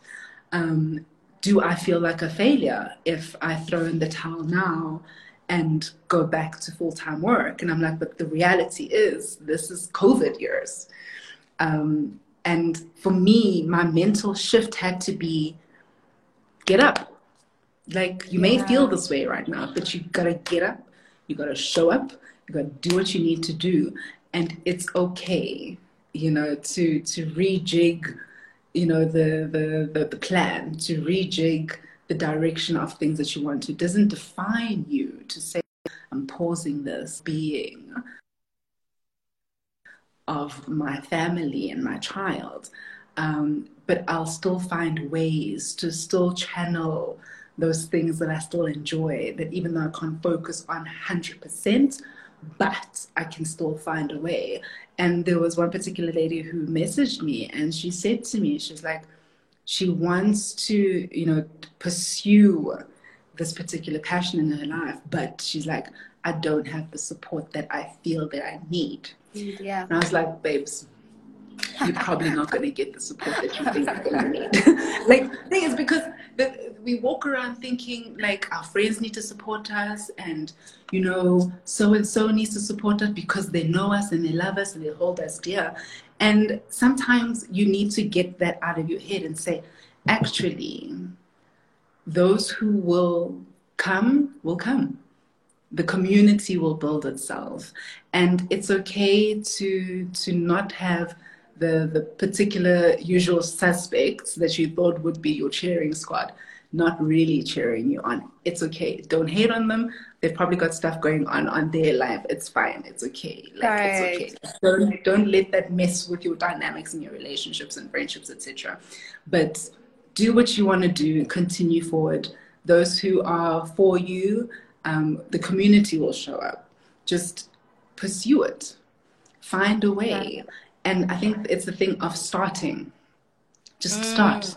Do I feel like a failure if I throw in the towel now and go back to full-time work. And I'm like, but the reality is, this is COVID years. And for me, my mental shift had to be, get up. Like, you may feel this way right now, but you gotta get up, you gotta show up, you gotta do what you need to do. And it's okay, you know, to rejig, you know, the plan, to rejig the direction of things that you want to. It doesn't define you to say, I'm pausing this being of my family and my child. But I'll still find ways to still channel those things that I still enjoy, that even though I can't focus on 100%, but I can still find a way. And there was one particular lady who messaged me, and she said to me, she's like, she wants to, you know, pursue this particular passion in her life, but she's like, I don't have the support that I feel that I need. Yeah. And I was like, babes, you're probably not going to get the support that you think you're going to need. Like, the thing is, because we walk around thinking, like, our friends need to support us, and, you know, so-and-so needs to support us because they know us and they love us and they hold us dear. And sometimes you need to get that out of your head and say, actually, those who will come. The community will build itself. And it's okay to not have the particular usual suspects that you thought would be your cheering squad not really cheering you on. It's okay. Don't hate on them. They've probably got stuff going on their life. It's fine. It's okay. Like, right. It's okay. Don't let that mess with your dynamics in your relationships and friendships, etc. But do what you want to do. Continue forward. Those who are for you, the community will show up. Just pursue it. Find a way. And I think it's the thing of starting. Just start,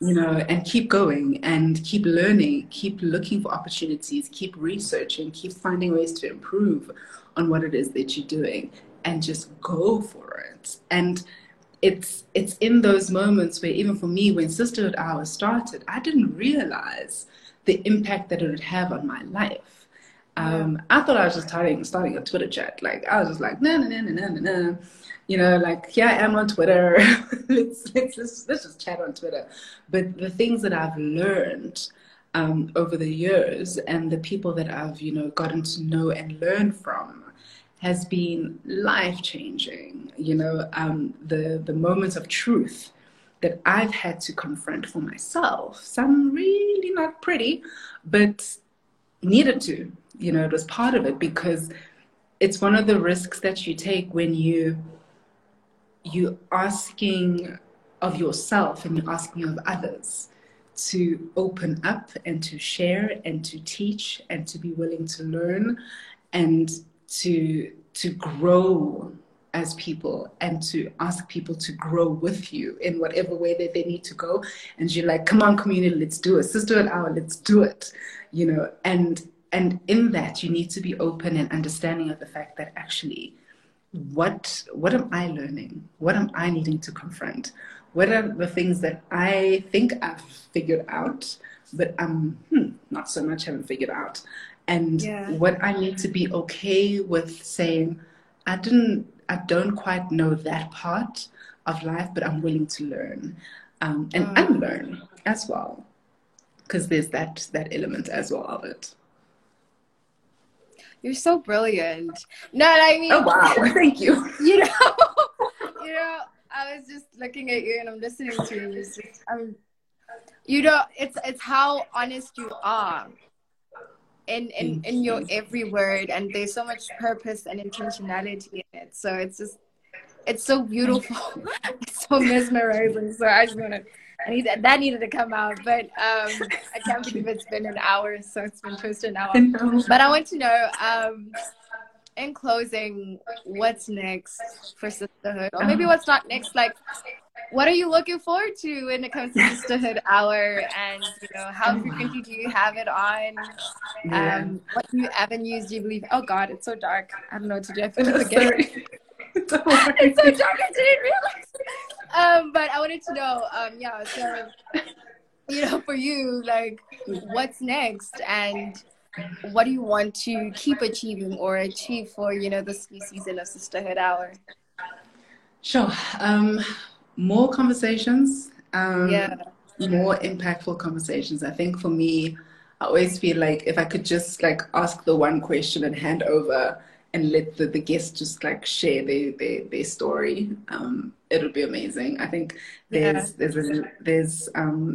you know, and keep going and keep learning, keep looking for opportunities, keep researching, keep finding ways to improve on what it is that you're doing, and just go for it. And it's in those moments where, even for me, when Sisterhood Hour started, I didn't realize the impact that it would have on my life. I thought I was just starting a Twitter chat. Like, I was just like, no. You know, like, here I am on Twitter. let's just chat on Twitter. But the things that I've learned over the years, and the people that I've, you know, gotten to know and learn from, has been life-changing. You know, the moments of truth that I've had to confront for myself. Some really not pretty, but needed to. You know, it was part of it, because it's one of the risks that you take when you're asking of yourself and you're asking of others to open up and to share and to teach and to be willing to learn and to grow as people, and to ask people to grow with you in whatever way that they need to go. And you're like, come on, community, let's do it. Sisterhood Hour, let's do it. You know, and in that, you need to be open and understanding of the fact that, actually, what am I learning? What am I needing to confront? What are the things that I think I've figured out, but not so much haven't figured out? And what I need to be okay with saying, I don't quite know that part of life, but I'm willing to learn and unlearn as well, because there's that element as well of it. You're so brilliant. No, I mean. Oh, wow. Thank you. You know, I was just looking at you and I'm listening to you. Just, you know, it's how honest you are in your every word, and there's so much purpose and intentionality in it. So it's just, it's so beautiful. It's so mesmerizing. So I just want to. That needed to come out, but I can't believe it's been an hour, so it's been close to an hour. But I want to know, in closing, what's next for Sisterhood? Or maybe what's not next, like, what are you looking forward to when it comes to Sisterhood Hour? And, you know, how frequently do you have it on? What new avenues do you believe? Oh, God, it's so dark. I don't know what to do. I feel like it's so dark, I didn't realize. But I wanted to know, so, you know, for you, like, what's next? And what do you want to keep achieving or achieve for, you know, this new season of Sisterhood Hour? Sure. More conversations. More impactful conversations. I think for me, I always feel like if I could just like ask the one question and hand over and let the guests just like share their story, it'll be amazing. I think I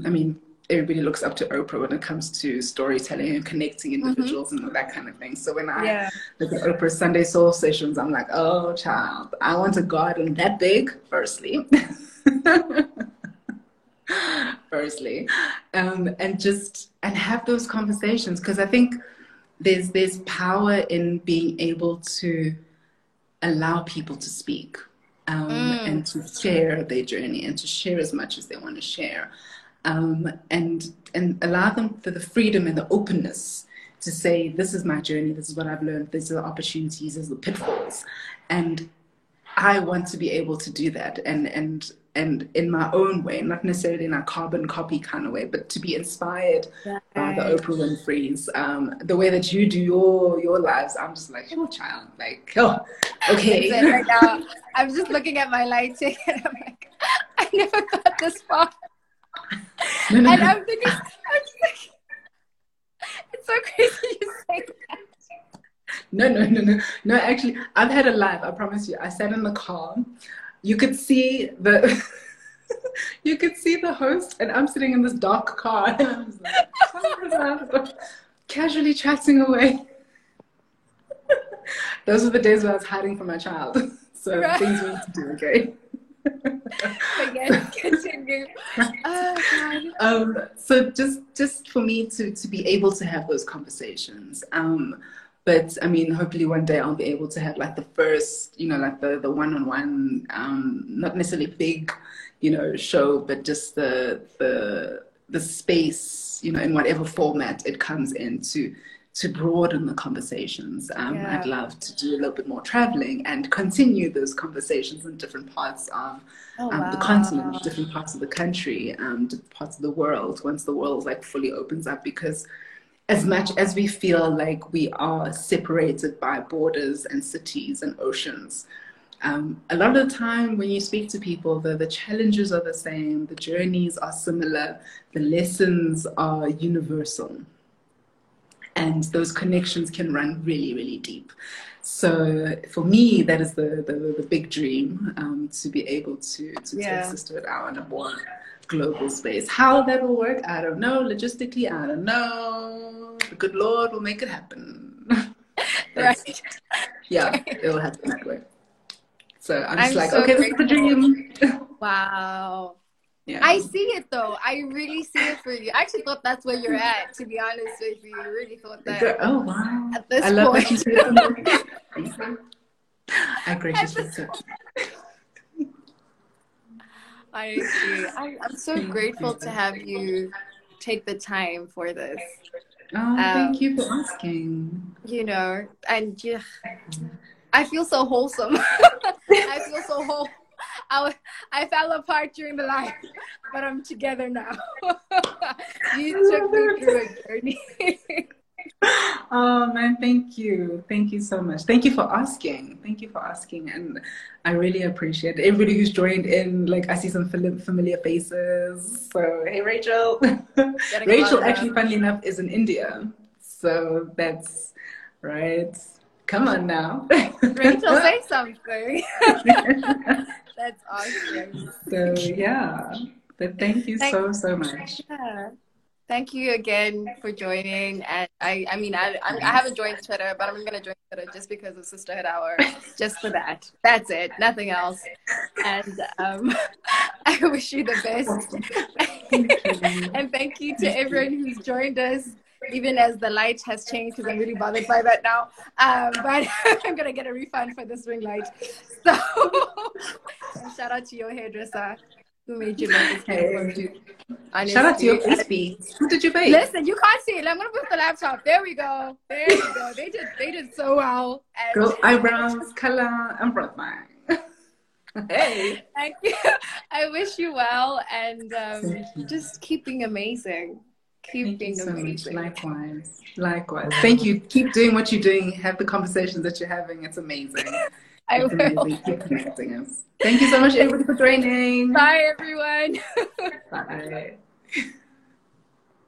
mean, everybody looks up to Oprah when it comes to storytelling and connecting individuals and that kind of thing. So when I look at Oprah's Sunday Soul Sessions, I'm like, oh, child, I want a garden that big, firstly. And have those conversations, because I think there's power in being able to allow people to speak and to share their journey and to share as much as they want to share, and allow them the freedom and the openness to say, this is my journey, this is what I've learned, these are the opportunities, these are the pitfalls, and I want to be able to do that and in my own way, not necessarily in a carbon copy kind of way, but to be inspired by the Oprah Winfrey's, the way that you do your lives. I'm just like, oh, child, like, oh, okay. Right now, I'm just looking at my lighting and I'm like, I never got this far. No. And I'm thinking, it's so crazy you say that. No, actually, I've had a live, I promise you. I sat in the car. You could see the host, and I'm sitting in this dark car, and I was like, casually chatting away. Those were the days where I was hiding from my child. So things we need to do, okay? Again, continue. So just for me to be able to have those conversations. But I mean, hopefully one day I'll be able to have like the first, you know, like the one-on-one, not necessarily big, you know, show, but just the space, you know, in whatever format it comes in to broaden the conversations. I'd love to do a little bit more traveling and continue those conversations in different parts of the continent, different parts of the country, different parts of the world, once the world like fully opens up, because as much as we feel like we are separated by borders and cities and oceans, a lot of the time when you speak to people, the challenges are the same, the journeys are similar, the lessons are universal. And those connections can run really, really deep. So for me, that is the big dream, to be able to take Sisterhood Hour and more global space. How that will work, I don't know. Logistically, I don't know. The good Lord will make it happen. Right. Yeah, it will happen that way. So I'm this is the dream. Wow. Yeah. I see it though. I really see it for you. I actually thought that's where you're at, to be honest with you. I really thought that. Oh, wow. At this point. I love that you said that. I graciously said it. Honestly, I'm so grateful to have you take the time for this. Thank you for asking. You know, and yeah, I feel so wholesome. I feel so whole. I fell apart during the life, but I'm together now. You took me through a journey. Oh man, thank you so much. Thank you for asking, and I really appreciate it. Everybody who's joined in, like I see some familiar faces. So hey, Rachel. Rachel actually, funnily enough, is in India, so that's right. Come on now. Rachel, say something. That's awesome. So yeah, but thank you so much. Yeah. Thank you again for joining. And I mean, I haven't joined Twitter, but I'm going to join Twitter just because of Sisterhood Hour, just for that. That's it. Nothing else. And I wish you the best. And thank you to everyone who's joined us, even as the light has changed, because I'm really bothered by that now. But I'm going to get a refund for this ring light. So shout out to your hairdresser. Who made you make this hair? Shout out to your crispy. Who did you bake? Listen, you can't see it. I'm gonna move the laptop. There we go. They did so well. And girl, eyebrows, color, and broad line. Hey. Thank you. I wish you well, and just keep being amazing. Keep being amazing. Likewise. Likewise. Thank you. Keep doing what you're doing. Have the conversations that you're having. It's amazing. I will. Keep connecting us. Thank you so much, everyone, for joining. Bye, everyone. Bye.